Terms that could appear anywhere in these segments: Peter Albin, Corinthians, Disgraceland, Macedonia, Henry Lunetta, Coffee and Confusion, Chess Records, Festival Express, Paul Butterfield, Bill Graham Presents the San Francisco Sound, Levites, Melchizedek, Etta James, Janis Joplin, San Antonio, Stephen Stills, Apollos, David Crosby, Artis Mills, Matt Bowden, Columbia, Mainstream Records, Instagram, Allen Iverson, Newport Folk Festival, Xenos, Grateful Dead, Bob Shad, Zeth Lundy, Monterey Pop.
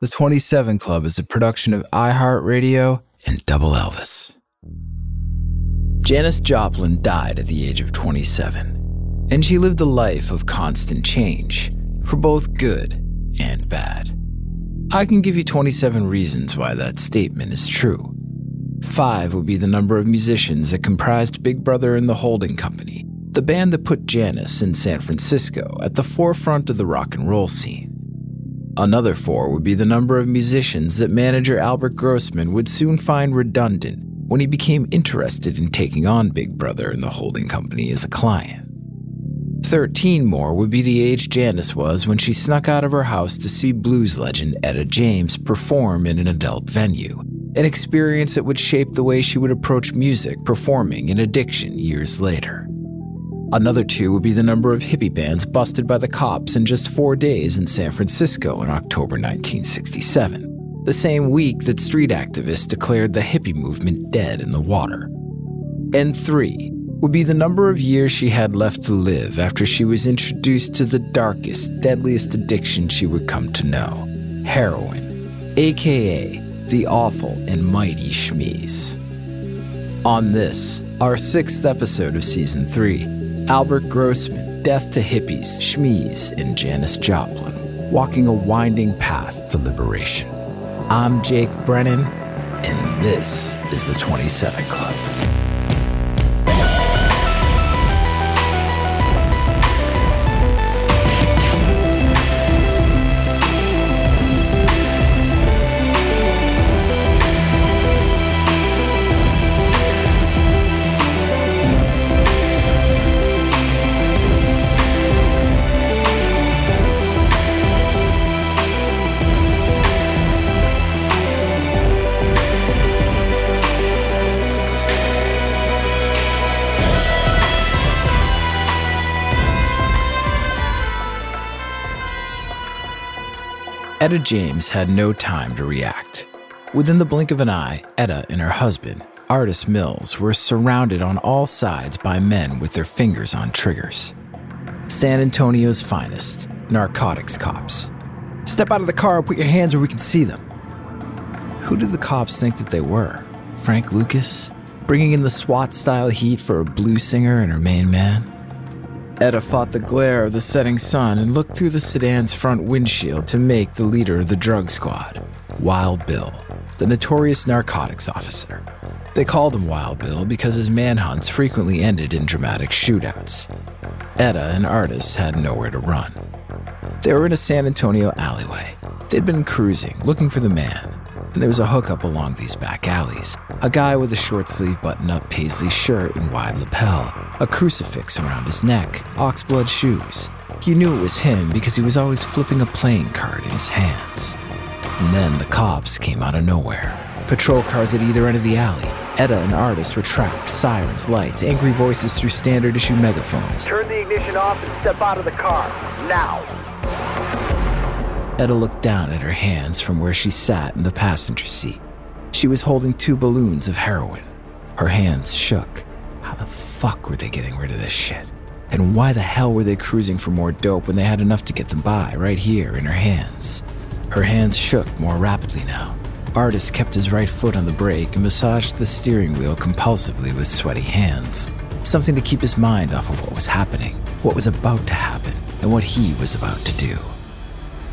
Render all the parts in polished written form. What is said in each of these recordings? The 27 Club is a production of iHeartRadio and Double Elvis. Janis Joplin died at the age of 27, and she lived a life of constant change, for both good and bad. I can give you 27 reasons why that statement is true. 5 would be the number of musicians that comprised Big Brother and The Holding Company, the band that put Janis in San Francisco at the forefront of the rock and roll scene. Another 4 would be the number of musicians that manager Albert Grossman would soon find redundant when he became interested in taking on Big Brother and The Holding Company as a client. 13 more would be the age Janis was when she snuck out of her house to see blues legend Etta James perform in an adult venue, an experience that would shape the way she would approach music, performing, and addiction years later. Another 2 would be the number of hippie bands busted by the cops in just 4 days in San Francisco in October 1967, the same week that street activists declared the hippie movement dead in the water. And 3 would be the number of years she had left to live after she was introduced to the darkest, deadliest addiction she would come to know, heroin, aka the awful and mighty Schmeez. On this, our 6th episode of Season 3, Albert Grossman, death to hippies, Schmeez, and Janis Joplin, walking a winding path to liberation. I'm Jake Brennan, and this is The 27 Club. Etta James had no time to react. Within the blink of an eye, Etta and her husband, Artis Mills, were surrounded on all sides by men with their fingers on triggers. San Antonio's finest, narcotics cops. Step out of the car and put your hands where we can see them. Who did the cops think that they were? Frank Lucas? Bringing in the SWAT-style heat for a blues singer and her main man? Etta fought the glare of the setting sun and looked through the sedan's front windshield to make the leader of the drug squad, Wild Bill, the notorious narcotics officer. They called him Wild Bill because his manhunts frequently ended in dramatic shootouts. Etta and Artis had nowhere to run. They were in a San Antonio alleyway. They'd been cruising, looking for the man. And there was a hookup along these back alleys. A guy with a short-sleeve button-up paisley shirt and wide lapel, a crucifix around his neck, oxblood shoes. You knew it was him because he was always flipping a playing card in his hands. And then the cops came out of nowhere. Patrol cars at either end of the alley. Etta and Artis were trapped. Sirens, lights, angry voices through standard-issue megaphones. Turn the ignition off and step out of the car. Now. Etta looked down at her hands from where she sat in the passenger seat. She was holding 2 balloons of heroin. Her hands shook. How the fuck were they getting rid of this shit? And why the hell were they cruising for more dope when they had enough to get them by right here in her hands? Her hands shook more rapidly now. Artis kept his right foot on the brake and massaged the steering wheel compulsively with sweaty hands. Something to keep his mind off of what was happening, what was about to happen, and what he was about to do.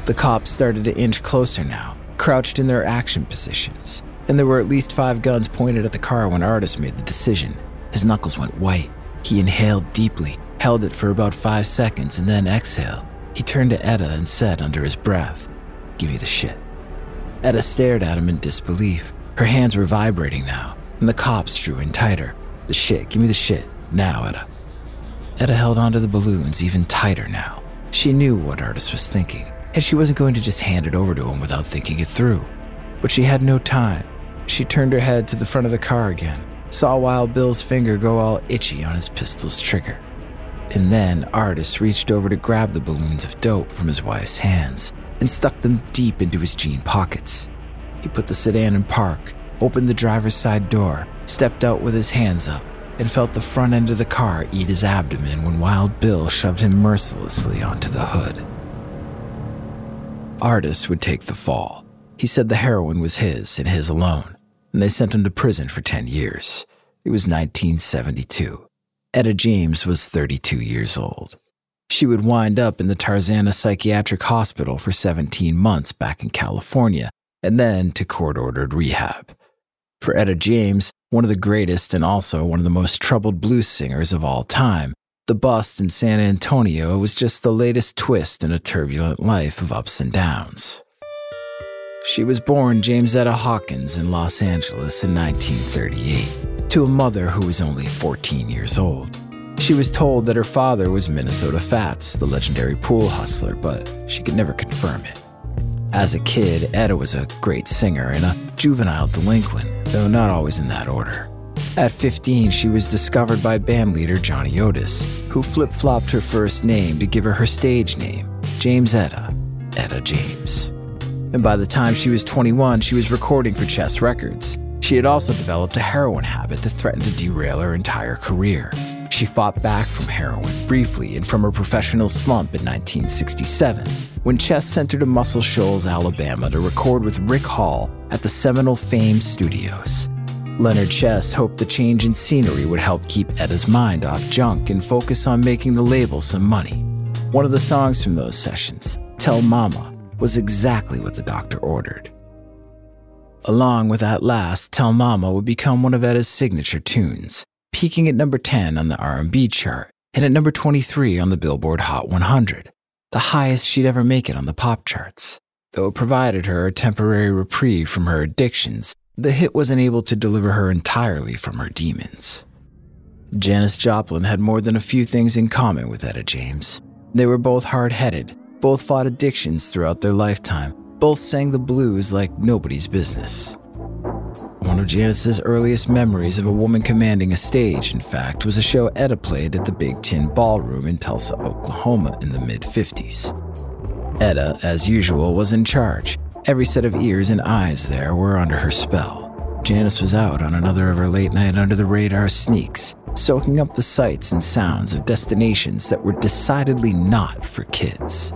The cops started to inch closer now, crouched in their action positions. And there were at least 5 guns pointed at the car when Artis made the decision. His knuckles went white. He inhaled deeply, held it for about 5 seconds, and then exhaled. He turned to Etta and said under his breath, "Give me the shit." Etta stared at him in disbelief. Her hands were vibrating now, and the cops drew in tighter. "The shit, give me the shit. Now, Etta." Etta held onto the balloons even tighter now. She knew what Artis was thinking, and she wasn't going to just hand it over to him without thinking it through. But she had no time. She turned her head to the front of the car again, saw Wild Bill's finger go all itchy on his pistol's trigger. And then Artis reached over to grab the balloons of dope from his wife's hands and stuck them deep into his jean pockets. He put the sedan in park, opened the driver's side door, stepped out with his hands up, and felt the front end of the car eat his abdomen when Wild Bill shoved him mercilessly onto the hood. Artis would take the fall. He said the heroin was his and his alone, and they sent him to prison for 10 years. It was 1972. Etta James was 32 years old. She would wind up in the Tarzana Psychiatric Hospital for 17 months back in California, and then to court-ordered rehab. For Etta James, one of the greatest and also one of the most troubled blues singers of all time, the bust in San Antonio was just the latest twist in a turbulent life of ups and downs. She was born James Etta Hawkins in Los Angeles in 1938 to a mother who was only 14 years old. She was told that her father was Minnesota Fats, the legendary pool hustler, but she could never confirm it. As a kid, Etta was a great singer and a juvenile delinquent, though not always in that order. At 15, she was discovered by band leader Johnny Otis, who flip-flopped her first name to give her her stage name, James Etta, Etta James. And by the time she was 21, she was recording for Chess Records. She had also developed a heroin habit that threatened to derail her entire career. She fought back from heroin briefly and from her professional slump in 1967, when Chess sent her to Muscle Shoals, Alabama to record with Rick Hall at the Seminole Fame Studios. Leonard Chess hoped the change in scenery would help keep Etta's mind off junk and focus on making the label some money. One of the songs from those sessions, Tell Mama, was exactly what the doctor ordered. Along with that last, Tell Mama would become one of Etta's signature tunes, peaking at number 10 on the R&B chart and at number 23 on the Billboard Hot 100, the highest she'd ever make it on the pop charts. Though it provided her a temporary reprieve from her addictions, the hit wasn't able to deliver her entirely from her demons. Janis Joplin had more than a few things in common with Etta James. They were both hard-headed, both fought addictions throughout their lifetime, both sang the blues like nobody's business. One of Janis's earliest memories of a woman commanding a stage, in fact, was a show Etta played at the Big Tin Ballroom in Tulsa, Oklahoma in the mid-50s. Etta, as usual, was in charge. Every set of ears and eyes there were under her spell. Janis was out on another of her late-night under-the-radar sneaks, soaking up the sights and sounds of destinations that were decidedly not for kids.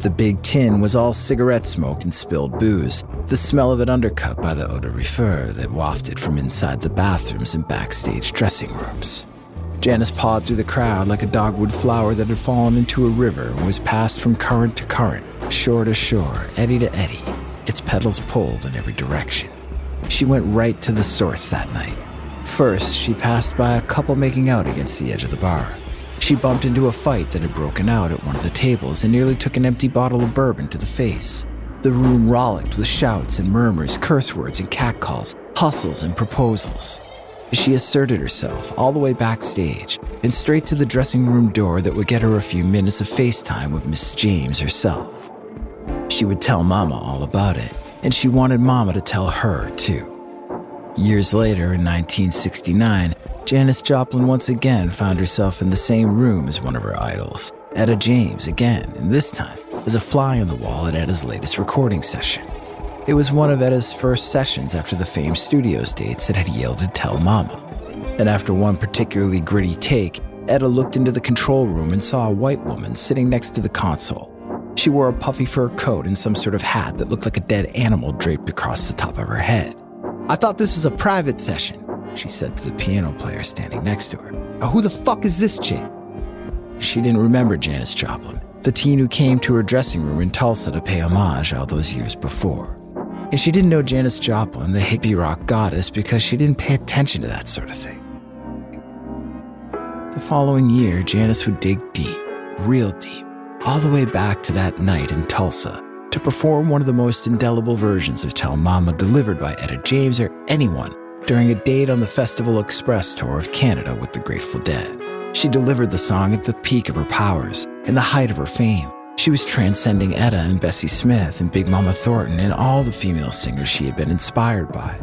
The Big Tin was all cigarette smoke and spilled booze, the smell of it undercut by the eau de refer that wafted from inside the bathrooms and backstage dressing rooms. Janis pawed through the crowd like a dogwood flower that had fallen into a river and was passed from current to current, shore to shore, eddy to eddy, its petals pulled in every direction. She went right to the source that night. First, she passed by a couple making out against the edge of the bar. She bumped into a fight that had broken out at one of the tables and nearly took an empty bottle of bourbon to the face. The room rollicked with shouts and murmurs, curse words and catcalls, hustles and proposals. She asserted herself all the way backstage and straight to the dressing room door that would get her a few minutes of FaceTime with Miss James herself. She would tell Mama all about it, and she wanted Mama to tell her, too. Years later, in 1969, Janis Joplin once again found herself in the same room as one of her idols, Etta James again, and this time as a fly on the wall at Etta's latest recording session. It was one of Etta's first sessions after the famed studio dates that had yielded Tell Mama. And after one particularly gritty take, Etta looked into the control room and saw a white woman sitting next to the console. She wore a puffy fur coat and some sort of hat that looked like a dead animal draped across the top of her head. "I thought this was a private session," she said to the piano player standing next to her. "Now who the fuck is this chick?" She didn't remember Janis Joplin, the teen who came to her dressing room in Tulsa to pay homage all those years before. And she didn't know Janis Joplin, the hippie rock goddess, because she didn't pay attention to that sort of thing. The following year, Janis would dig deep, real deep, all the way back to that night in Tulsa to perform one of the most indelible versions of Tell Mama delivered by Etta James or anyone during a date on the Festival Express tour of Canada with the Grateful Dead. She delivered the song at the peak of her powers and the height of her fame. She was transcending Etta and Bessie Smith and Big Mama Thornton and all the female singers she had been inspired by.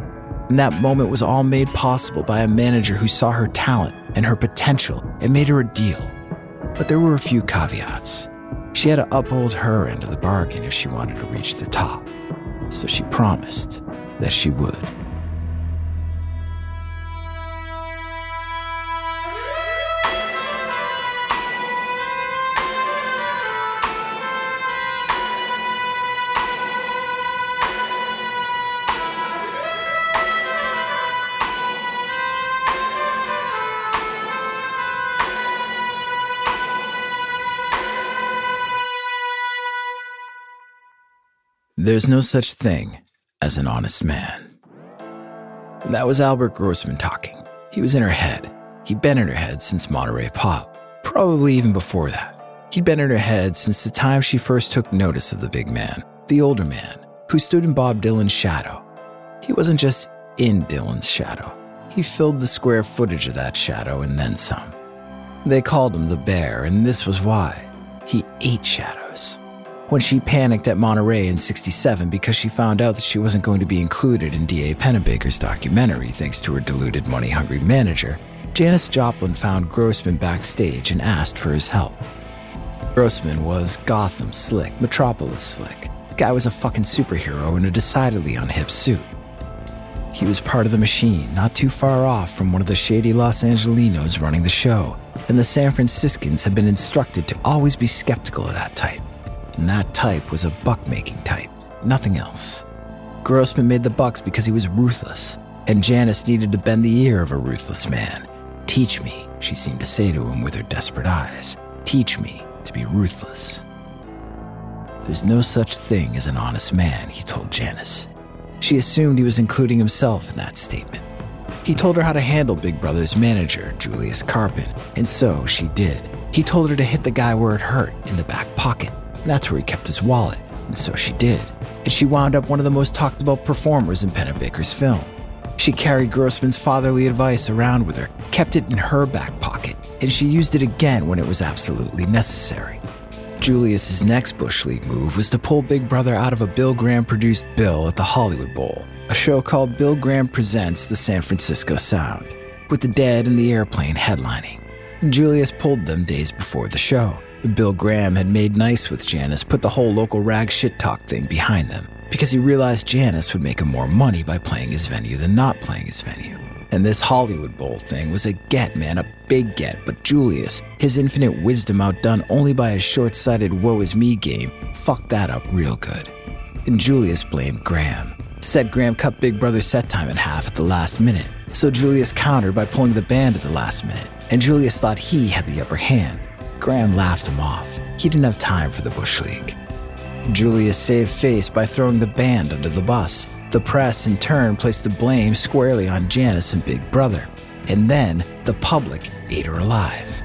And that moment was all made possible by a manager who saw her talent and her potential and made her a deal. But there were a few caveats. She had to uphold her end of the bargain if she wanted to reach the top. So she promised that she would. There's no such thing as an honest man. That was Albert Grossman talking. He was in her head. He'd been in her head since Monterey Pop, probably even before that. He'd been in her head since the time she first took notice of the big man, the older man, who stood in Bob Dylan's shadow. He wasn't just in Dylan's shadow. He filled the square footage of that shadow and then some. They called him the Bear, and this was why. He ate shadows. When she panicked at Monterey in 1967 because she found out that she wasn't going to be included in D.A. Pennebaker's documentary thanks to her deluded, money-hungry manager, Janis Joplin found Grossman backstage and asked for his help. Grossman was Gotham slick, Metropolis slick. Guy was a fucking superhero in a decidedly unhip suit. He was part of the machine, not too far off from one of the shady Los Angelinos running the show, and the San Franciscans had been instructed to always be skeptical of that type. And that type was a buck-making type, nothing else. Grossman made the bucks because he was ruthless, and Janis needed to bend the ear of a ruthless man. "Teach me," she seemed to say to him with her desperate eyes. "Teach me to be ruthless." "There's no such thing as an honest man," he told Janis. She assumed he was including himself in that statement. He told her how to handle Big Brother's manager, Julius Carpin, and so she did. He told her to hit the guy where it hurt, in the back pocket. That's where he kept his wallet, and so she did. And she wound up one of the most talked-about performers in Pennebaker's film. She carried Grossman's fatherly advice around with her, kept it in her back pocket, and she used it again when it was absolutely necessary. Julius's next Bush League move was to pull Big Brother out of a Bill Graham-produced bill at the Hollywood Bowl, a show called Bill Graham Presents the San Francisco Sound, with the Dead and the Airplane headlining. Julius pulled them days before the show. Bill Graham had made nice with Janis, put the whole local rag shit talk thing behind them, because he realized Janis would make him more money by playing his venue than not playing his venue. And this Hollywood Bowl thing was a get, man, a big get, but Julius, his infinite wisdom outdone only by his short-sighted woe-is-me game, fucked that up real good. And Julius blamed Graham, said Graham cut Big Brother's set time in half at the last minute, so Julius countered by pulling the band at the last minute, and Julius thought he had the upper hand. Graham laughed him off. He didn't have time for the Bush League. Julius saved face by throwing the band under the bus. The press, in turn, placed the blame squarely on Janis and Big Brother. And then the public ate her alive.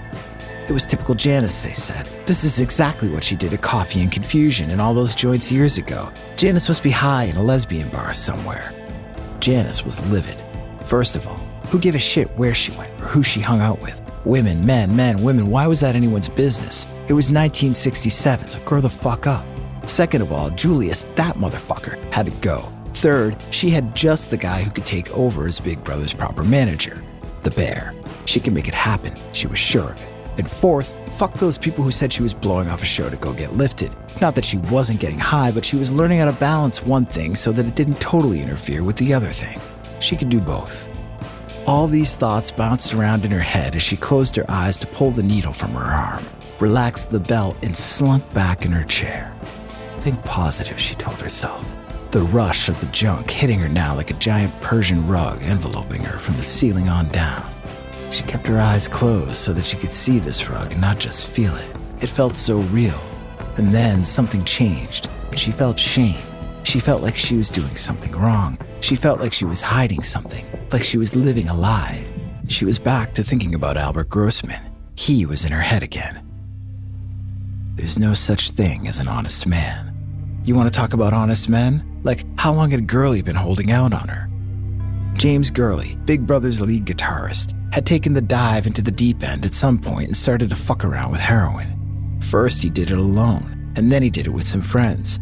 It was typical Janis, they said. This is exactly what she did at Coffee and Confusion and all those joints years ago. Janis must be high in a lesbian bar somewhere. Janis was livid. First of all, who gave a shit where she went or who she hung out with? Women, men, men, women, why was that anyone's business? It was 1967, so grow the fuck up. Second of all, Julius, that motherfucker, had to go. Third, she had just the guy who could take over as Big Brother's proper manager, the Bear. She could make it happen, she was sure of it. And fourth, fuck those people who said she was blowing off a show to go get lifted. Not that she wasn't getting high, but she was learning how to balance one thing so that it didn't totally interfere with the other thing. She could do both. All these thoughts bounced around in her head as she closed her eyes to pull the needle from her arm, relaxed the belt, and slunk back in her chair. Think positive, she told herself. The rush of the junk hitting her now like a giant Persian rug enveloping her from the ceiling on down. She kept her eyes closed so that she could see this rug and not just feel it. It felt so real. And then something changed, and she felt shame. She felt like she was doing something wrong. She felt like she was hiding something, like she was living a lie. She was back to thinking about Albert Grossman. He was in her head again. There's no such thing as an honest man. You want to talk about honest men? Like, how long had Gurley been holding out on her? James Gurley, Big Brother's lead guitarist, had taken the dive into the deep end at some point and started to fuck around with heroin. First, he did it alone, and then he did it with some friends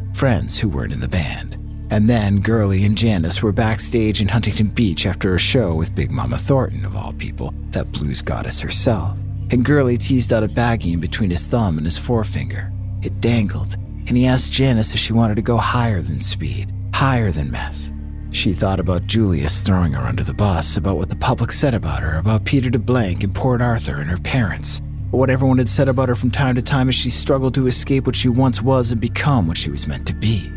who weren't in the band. And then Gurley and Janis were backstage in Huntington Beach after a show with Big Mama Thornton, of all people, that blues goddess herself. And Gurley teased out a baggie in between his thumb and his forefinger. It dangled, and he asked Janis if she wanted to go higher than speed, higher than meth. She thought about Julius throwing her under the bus, about what the public said about her, about Peter DeBlanc and Port Arthur and her parents, what everyone had said about her from time to time as she struggled to escape what she once was and become what she was meant to be.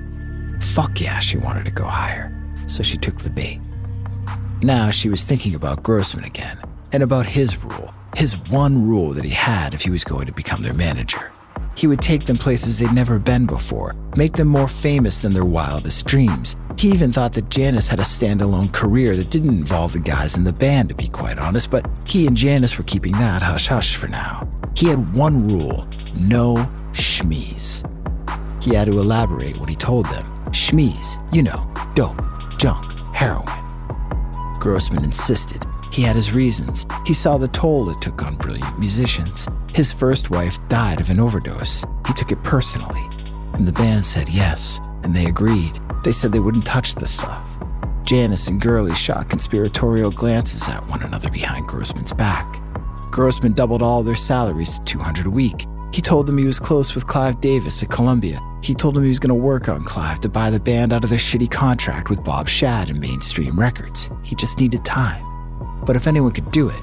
Fuck yeah, she wanted to go higher, so she took the bait. Now she was thinking about Grossman again, and about his rule, his one rule that he had if he was going to become their manager. He would take them places they'd never been before, make them more famous than their wildest dreams. He even thought that Janis had a standalone career that didn't involve the guys in the band, to be quite honest, but he and Janis were keeping that hush-hush for now. He had one rule, no schmees. He had to elaborate what he told them. Schmees, you know, dope, junk, heroin. Grossman insisted. He had his reasons. He saw the toll it took on brilliant musicians. His first wife died of an overdose. He took it personally. And the band said yes, and they agreed. They said they wouldn't touch this stuff. Janis and Gurley shot conspiratorial glances at one another behind Grossman's back. Grossman doubled all their salaries to $200 a week. He told them he was close with Clive Davis at Columbia. He told them he was going to work on Clive to buy the band out of their shitty contract with Bob Shad and Mainstream Records. He just needed time. But if anyone could do it,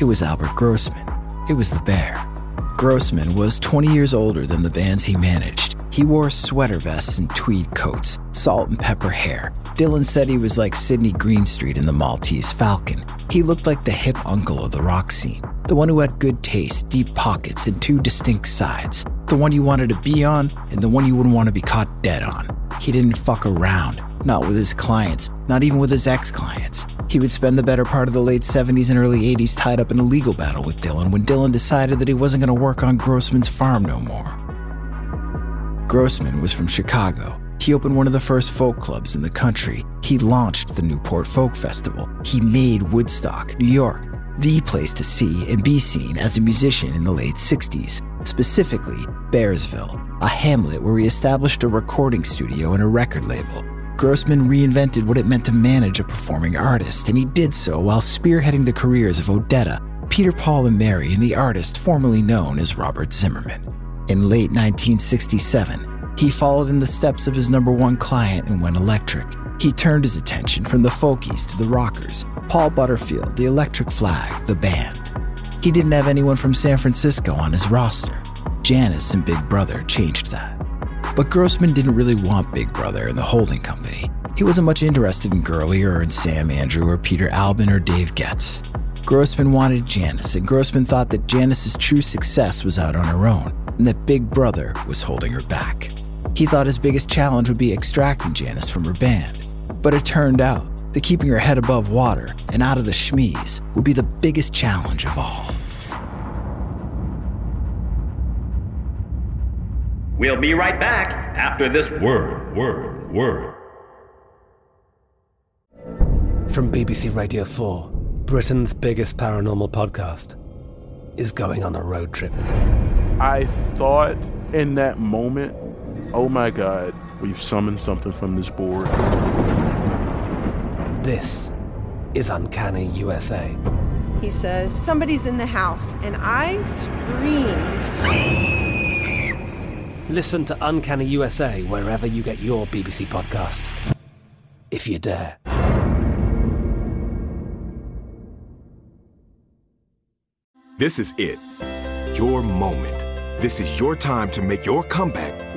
it was Albert Grossman. It was the Bear. Grossman was 20 years older than the bands he managed. He wore sweater vests and tweed coats, salt and pepper hair. Dylan said he was like Sidney Greenstreet in the Maltese Falcon. He looked like the hip uncle of the rock scene. The one who had good taste, deep pockets, and two distinct sides. The one you wanted to be on, and the one you wouldn't want to be caught dead on. He didn't fuck around. Not with his clients, not even with his ex-clients. He would spend the better part of the late 70s and early 80s tied up in a legal battle with Dylan when Dylan decided that he wasn't going to work on Grossman's farm no more. Grossman was from Chicago. He opened one of the first folk clubs in the country. He launched the Newport Folk Festival. He made Woodstock, New York, the place to see and be seen as a musician in the late 60s, specifically Bearsville, a hamlet where he established a recording studio and a record label. Grossman reinvented what it meant to manage a performing artist, and he did so while spearheading the careers of Odetta, Peter, Paul, and Mary, and the artist formerly known as Robert Zimmerman. In late 1967, he followed in the steps of his number one client and went electric. He turned his attention from the folkies to the rockers, Paul Butterfield, the Electric Flag, the band. He didn't have anyone from San Francisco on his roster. Janis and Big Brother changed that. But Grossman didn't really want Big Brother and the holding company. He wasn't much interested in Gurley or in Sam Andrew or Peter Albin or Dave Goetz. Grossman wanted Janis, and Grossman thought that Janis's true success was out on her own and that Big Brother was holding her back. He thought his biggest challenge would be extracting Janis from her band. But it turned out that keeping her head above water and out of the schmees would be the biggest challenge of all. We'll be right back after this word. From BBC Radio 4, Britain's biggest paranormal podcast is going on a road trip. I thought in that moment, oh my God, we've summoned something from this board. This is Uncanny USA. He says, somebody's in the house, and I screamed. Listen to Uncanny USA wherever you get your BBC podcasts, if you dare. This is it, your moment. This is your time to make your comeback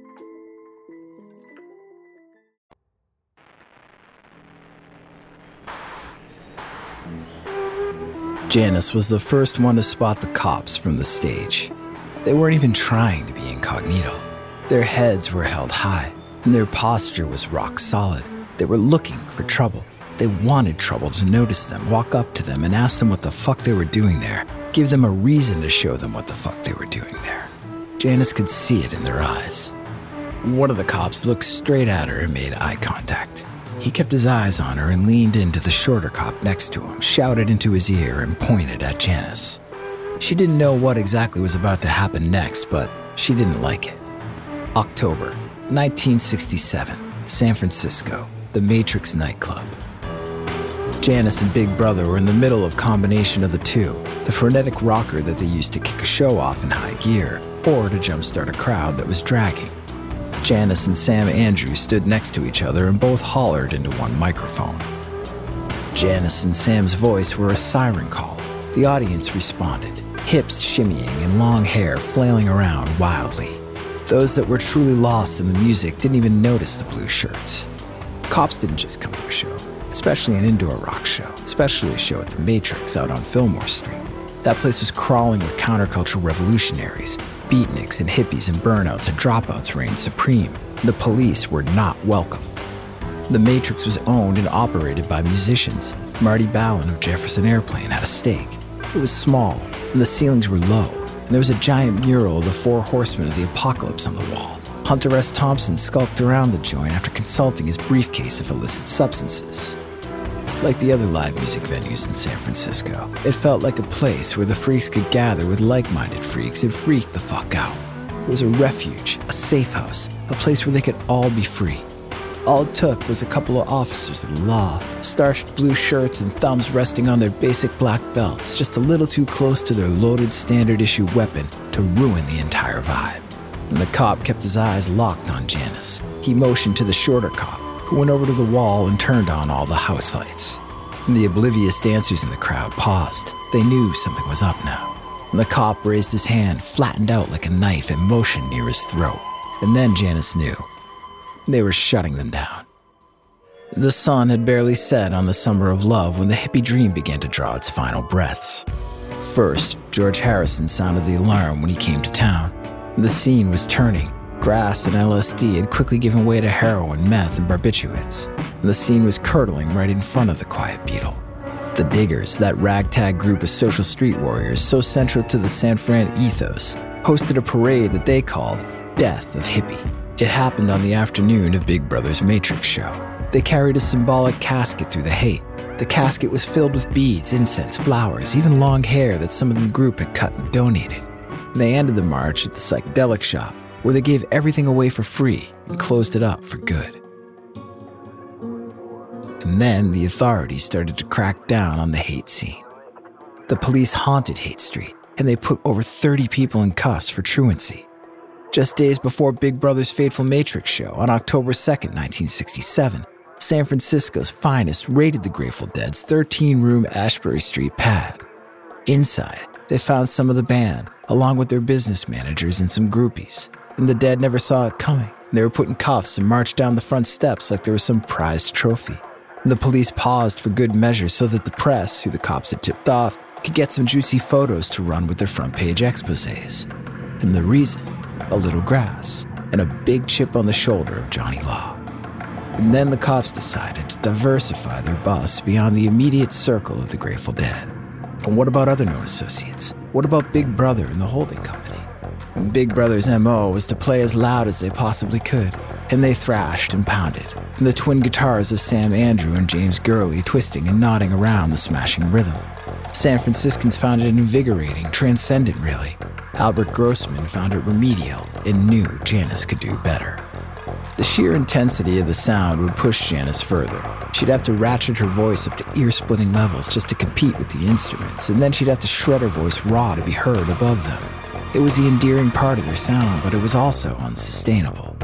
Janis was the first one to spot the cops from the stage. They weren't even trying to be incognito. Their heads were held high, and their posture was rock solid. They were looking for trouble. They wanted trouble to notice them, walk up to them, and ask them what the fuck they were doing there. Give them a reason to show them what the fuck they were doing there. Janis could see it in their eyes. One of the cops looked straight at her and made eye contact. He kept his eyes on her and leaned into the shorter cop next to him, shouted into his ear, and pointed at Janis. She didn't know what exactly was about to happen next, but she didn't like it. October 1967, San Francisco, the Matrix nightclub. Janis and Big Brother were in the middle of a combination of the two, the frenetic rocker that they used to kick a show off in high gear, or to jumpstart a crowd that was dragging. Janis and Sam Andrews stood next to each other and both hollered into one microphone. Janis and Sam's voice were a siren call. The audience responded, hips shimmying and long hair flailing around wildly. Those that were truly lost in the music didn't even notice the blue shirts. Cops didn't just come to a show, especially an indoor rock show, especially a show at the Matrix out on Fillmore Street. That place was crawling with counterculture revolutionaries. Beatniks and hippies and burnouts and dropouts reigned supreme. The police were not welcome. The Matrix was owned and operated by musicians. Marty Ballin of Jefferson Airplane had a stake. It was small, and the ceilings were low, and there was a giant mural of the Four Horsemen of the Apocalypse on the wall. Hunter S. Thompson skulked around the joint after consulting his briefcase of illicit substances. Like the other live music venues in San Francisco, it felt like a place where the freaks could gather with like-minded freaks and freak the fuck out. It was a refuge, a safe house, a place where they could all be free. All it took was a couple of officers of the law, starched blue shirts and thumbs resting on their basic black belts, just a little too close to their loaded standard-issue weapon to ruin the entire vibe. And the cop kept his eyes locked on Janis. He motioned to the shorter cop, who went over to the wall and turned on all the house lights. and the oblivious dancers in the crowd paused. They knew something was up now. And the cop raised his hand, flattened out like a knife, and motioned near his throat. And then Janis knew. They were shutting them down. The sun had barely set on the summer of love when the hippie dream began to draw its final breaths. First, George Harrison sounded the alarm when he came to town. The scene was turning. Grass and LSD had quickly given way to heroin, meth, and barbiturates. And the scene was curdling right in front of the Quiet Beetle. The Diggers, that ragtag group of social street warriors so central to the San Fran ethos, hosted a parade that they called Death of Hippie. It happened on the afternoon of Big Brother's Matrix show. They carried a symbolic casket through the hate. The casket was filled with beads, incense, flowers, even long hair that some of the group had cut and donated. They ended the march at the psychedelic shop, where they gave everything away for free and closed it up for good. And then the authorities started to crack down on the hate scene. The police haunted Hate Street, and they put over 30 people in cuffs for truancy. Just days before Big Brother's fateful Matrix show on October 2nd, 1967, San Francisco's finest raided the Grateful Dead's 13-room Ashbury Street pad. Inside, they found some of the band, along with their business managers and some groupies. And the Dead never saw it coming. They were put in cuffs and marched down the front steps like there was some prized trophy. And the police paused for good measure so that the press, who the cops had tipped off, could get some juicy photos to run with their front-page exposés. And the reason? A little grass and a big chip on the shoulder of Johnny Law. And then the cops decided to diversify their bust beyond the immediate circle of the Grateful Dead. And what about other known associates? What about Big Brother and The Holding Company? And Big Brother's M.O. was to play as loud as they possibly could. And they thrashed and pounded, and the twin guitars of Sam Andrew and James Gurley twisting and nodding around the smashing rhythm. San Franciscans found it invigorating, transcendent really. Albert Grossman found it remedial and knew Janis could do better. The sheer intensity of the sound would push Janis further. She'd have to ratchet her voice up to ear-splitting levels just to compete with the instruments, and then she'd have to shred her voice raw to be heard above them. It was the endearing part of their sound, but it was also unsustainable.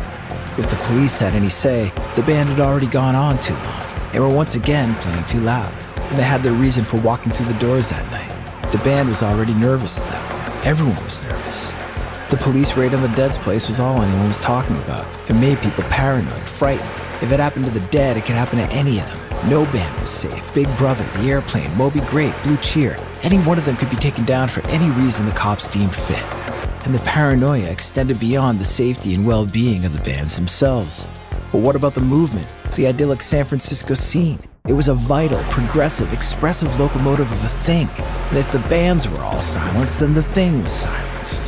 If the police had any say, the band had already gone on too long and were once again playing too loud, and they had their reason for walking through the doors that night. The band was already nervous at that point. Everyone was nervous. The police raid on the Dead's place was all anyone was talking about. It made people paranoid, frightened. If it happened to the Dead, it could happen to any of them. No band was safe. Big Brother, The Airplane, Moby Grape, Blue Cheer. Any one of them could be taken down for any reason the cops deemed fit. And the paranoia extended beyond the safety and well-being of the bands themselves. But what about the movement, the idyllic San Francisco scene? It was a vital, progressive, expressive locomotive of a thing. And if the bands were all silenced, then the thing was silenced.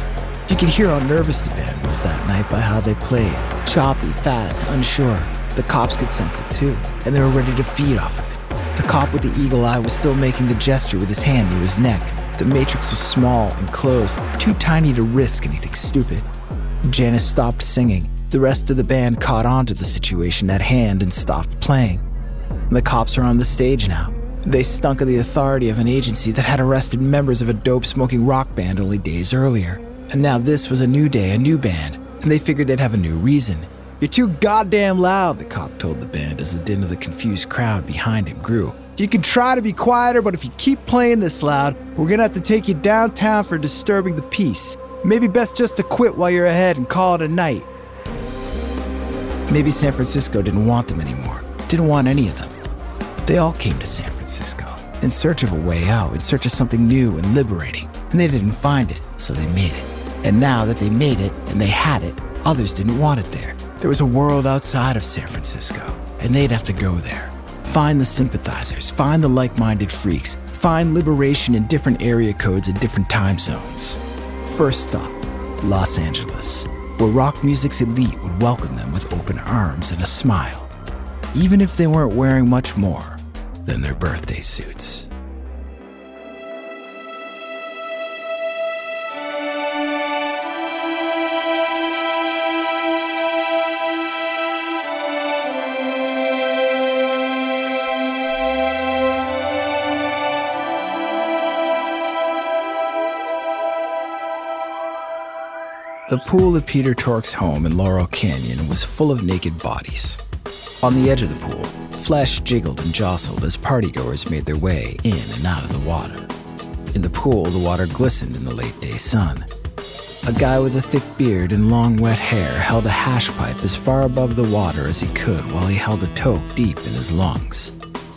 You could hear how nervous the band was that night by how they played. Choppy, fast, unsure. The cops could sense it too, and they were ready to feed off of it. The cop with the eagle eye was still making the gesture with his hand near his neck. The matrix was small and closed, too tiny to risk anything stupid. Janis stopped singing. The rest of the band caught on to the situation at hand and stopped playing. The cops were on the stage now. They stunk of the authority of an agency that had arrested members of a dope-smoking rock band only days earlier. And now this was a new day, a new band, and they figured they'd have a new reason. "You're too goddamn loud," the cop told the band as the din of the confused crowd behind him grew. "You can try to be quieter, but if you keep playing this loud, we're gonna have to take you downtown for disturbing the peace. Maybe best just to quit while you're ahead and call it a night." Maybe San Francisco didn't want them anymore, didn't want any of them. They all came to San Francisco in search of a way out, in search of something new and liberating, and they didn't find it, so they made it. And now that they made it and they had it, others didn't want it there. There was a world outside of San Francisco, and they'd have to go there. Find the sympathizers, find the like-minded freaks, find liberation in different area codes and different time zones. First stop, Los Angeles, where rock music's elite would welcome them with open arms and a smile, even if they weren't wearing much more than their birthday suits. The pool at Peter Tork's home in Laurel Canyon was full of naked bodies. On the edge of the pool, flesh jiggled and jostled as partygoers made their way in and out of the water. In the pool, the water glistened in the late-day sun. A guy with a thick beard and long, wet hair held a hash pipe as far above the water as he could while he held a toke deep in his lungs.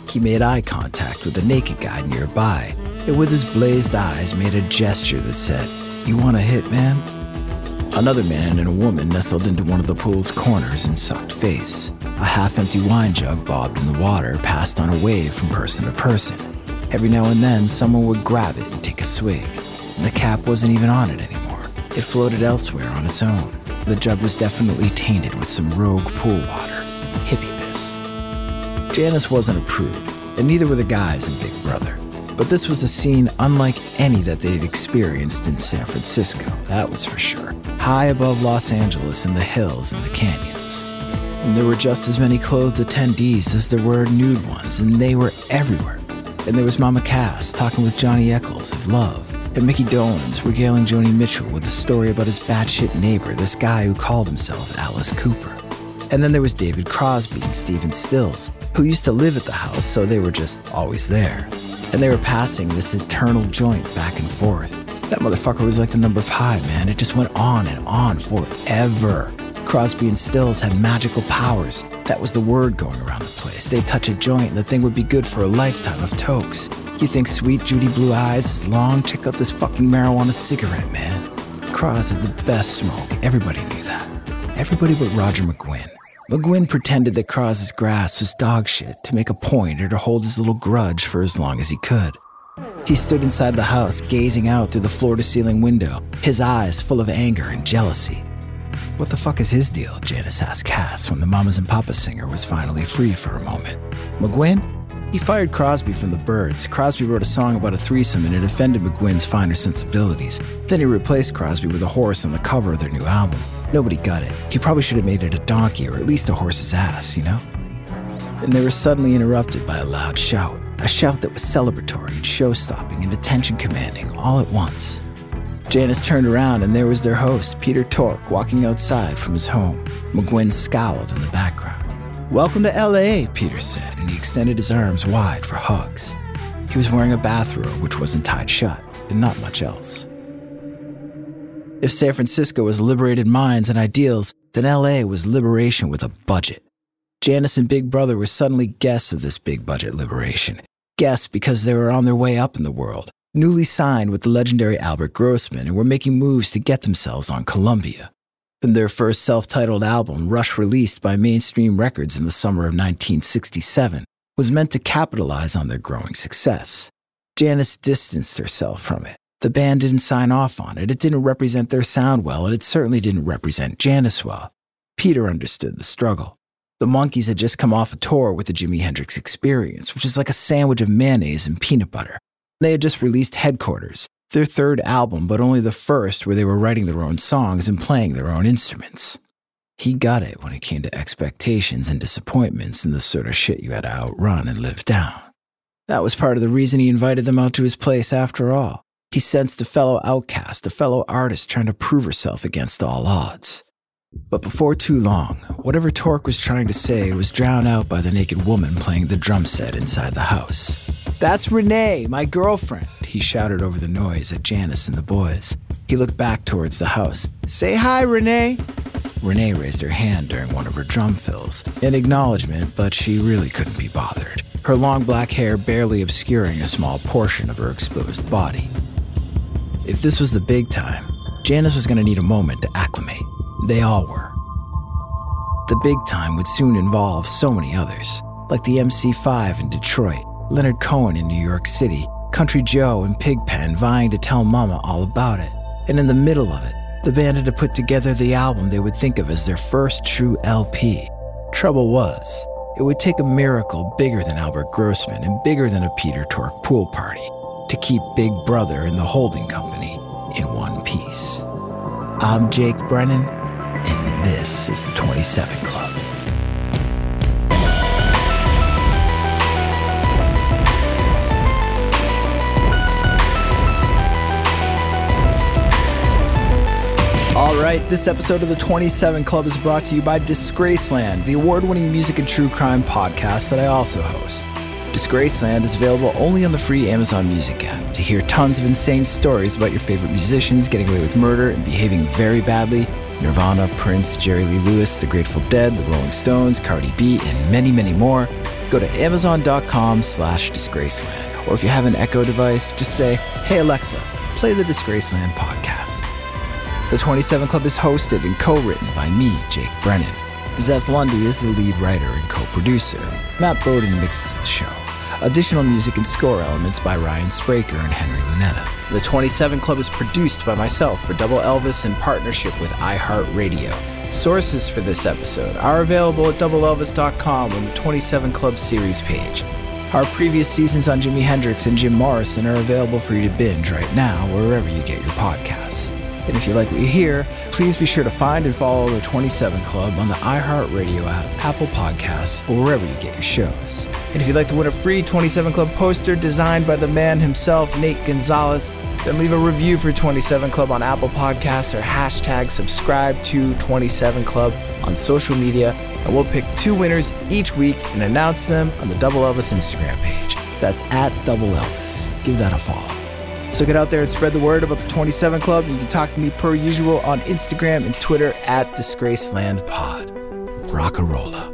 He made eye contact with a naked guy nearby, and with his blazed eyes made a gesture that said, "You want a hit, man?" Another man and a woman nestled into one of the pool's corners and sucked face. A half-empty wine jug bobbed in the water, passed on a wave from person to person. Every now and then, someone would grab it and take a swig. And the cap wasn't even on it anymore. It floated elsewhere on its own. The jug was definitely tainted with some rogue pool water. Hippie piss. Janis wasn't a prude, and neither were the guys in Big Brother. But this was a scene unlike any that they'd experienced in San Francisco, that was for sure. High above Los Angeles in the hills and the canyons. And there were just as many clothed attendees as there were nude ones, and they were everywhere. And there was Mama Cass talking with Johnny Eccles of Love, and Mickey Dolenz regaling Joni Mitchell with a story about his batshit neighbor, this guy who called himself Alice Cooper. And then there was David Crosby and Stephen Stills, who used to live at the house, so they were just always there. And they were passing this eternal joint back and forth. That motherfucker was like the number pie, man. It just went on and on forever. Crosby and Stills had magical powers. That was the word going around the place. They'd touch a joint and the thing would be good for a lifetime of tokes. You think sweet Judy Blue Eyes is long? Check out this fucking marijuana cigarette, man. Cros had the best smoke. Everybody knew that. Everybody but Roger McGuinn. McGuinn pretended that Cros's grass was dog shit to make a point or to hold his little grudge for as long as he could. He stood inside the house, gazing out through the floor-to-ceiling window, his eyes full of anger and jealousy. What the fuck is his deal, Janis asked Cass when the Mamas and Papas singer was finally free for a moment. McGuinn? He fired Crosby from the Byrds. Crosby wrote a song about a threesome and it offended McGuinn's finer sensibilities. Then he replaced Crosby with a horse on the cover of their new album. Nobody got it. He probably should have made it a donkey or at least a horse's ass, you know? And they were suddenly interrupted by a loud shout. A shout that was celebratory and show-stopping and attention-commanding all at once. Janis turned around and there was their host, Peter Tork, walking outside from his home. McGuinn scowled in the background. "Welcome to L.A.," Peter said, and he extended his arms wide for hugs. He was wearing a bathrobe which wasn't tied shut, and not much else. If San Francisco was liberated minds and ideals, then L.A. was liberation with a budget. Janis and Big Brother were suddenly guests of this big-budget liberation. Guests because they were on their way up in the world. Newly signed with the legendary Albert Grossman and were making moves to get themselves on Columbia. In their first self-titled album, Rush, released by Mainstream Records in the summer of 1967, was meant to capitalize on their growing success. Janis distanced herself from it. The band didn't sign off on it, it didn't represent their sound well, and it certainly didn't represent Janis well. Peter understood the struggle. The Monkees had just come off a tour with the Jimi Hendrix Experience, which is like a sandwich of mayonnaise and peanut butter. They had just released Headquarters, their third album, but only the first where they were writing their own songs and playing their own instruments. He got it when it came to expectations and disappointments and the sort of shit you had to outrun and live down. That was part of the reason he invited them out to his place after all. He sensed a fellow outcast, a fellow artist trying to prove herself against all odds. But before too long, whatever Tork was trying to say was drowned out by the naked woman playing the drum set inside the house. "That's Renee, my girlfriend," he shouted over the noise at Janis and the boys. He looked back towards the house. "Say hi, Renee." Renee raised her hand during one of her drum fills, in acknowledgement, but she really couldn't be bothered, her long black hair barely obscuring a small portion of her exposed body. If this was the big time, Janis was going to need a moment to acclimate. They all were. The big time would soon involve so many others, like the MC5 in Detroit, Leonard Cohen in New York City, Country Joe and Pigpen vying to tell Mama all about it. And in the middle of it, the band had to put together the album they would think of as their first true LP. Trouble was, it would take a miracle bigger than Albert Grossman and bigger than a Peter Tork pool party to keep Big Brother and the Holding Company in one piece. I'm Jake Brennan, and this is the 27 Club. right. This episode of The 27 Club is brought to you by Disgraceland, the award-winning music and true crime podcast that I also host. Disgraceland is available only on the free Amazon Music app. To hear tons of insane stories about your favorite musicians getting away with murder and behaving very badly, Nirvana, Prince, Jerry Lee Lewis, The Grateful Dead, The Rolling Stones, Cardi B, and many, many more, go to Amazon.com/Disgraceland. Or if you have an Echo device, just say, "Hey Alexa, play the Disgraceland podcast." The 27 Club is hosted and co-written by me, Jake Brennan. Zeth Lundy is the lead writer and co-producer. Matt Bowden mixes the show. Additional music and score elements by Ryan Spraker and Henry Lunetta. The 27 Club is produced by myself for Double Elvis in partnership with iHeartRadio. Sources for this episode are available at doubleelvis.com on the 27 Club series page. Our previous seasons on Jimi Hendrix and Jim Morrison are available for you to binge right now wherever you get your podcasts. And if you like what you hear, please be sure to find and follow The 27 Club on the iHeartRadio app, Apple Podcasts, or wherever you get your shows. And if you'd like to win a free 27 Club poster designed by the man himself, Nate Gonzalez, then leave a review for 27 Club on Apple Podcasts or hashtag subscribe to 27 Club on social media, and we'll pick two winners each week and announce them on the Double Elvis Instagram page. That's at Double Elvis. Give that a follow. So get out there and spread the word about the 27 Club. You can talk to me per usual on Instagram and Twitter at Disgraceland Pod. Rock-a-rolla.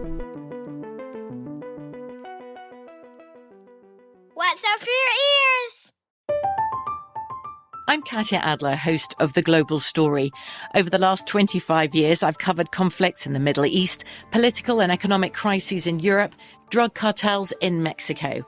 What's up for your ears? I'm Katya Adler, host of The Global Story. Over the last 25 years, I've covered conflicts in the Middle East, political and economic crises in Europe, drug cartels in Mexico.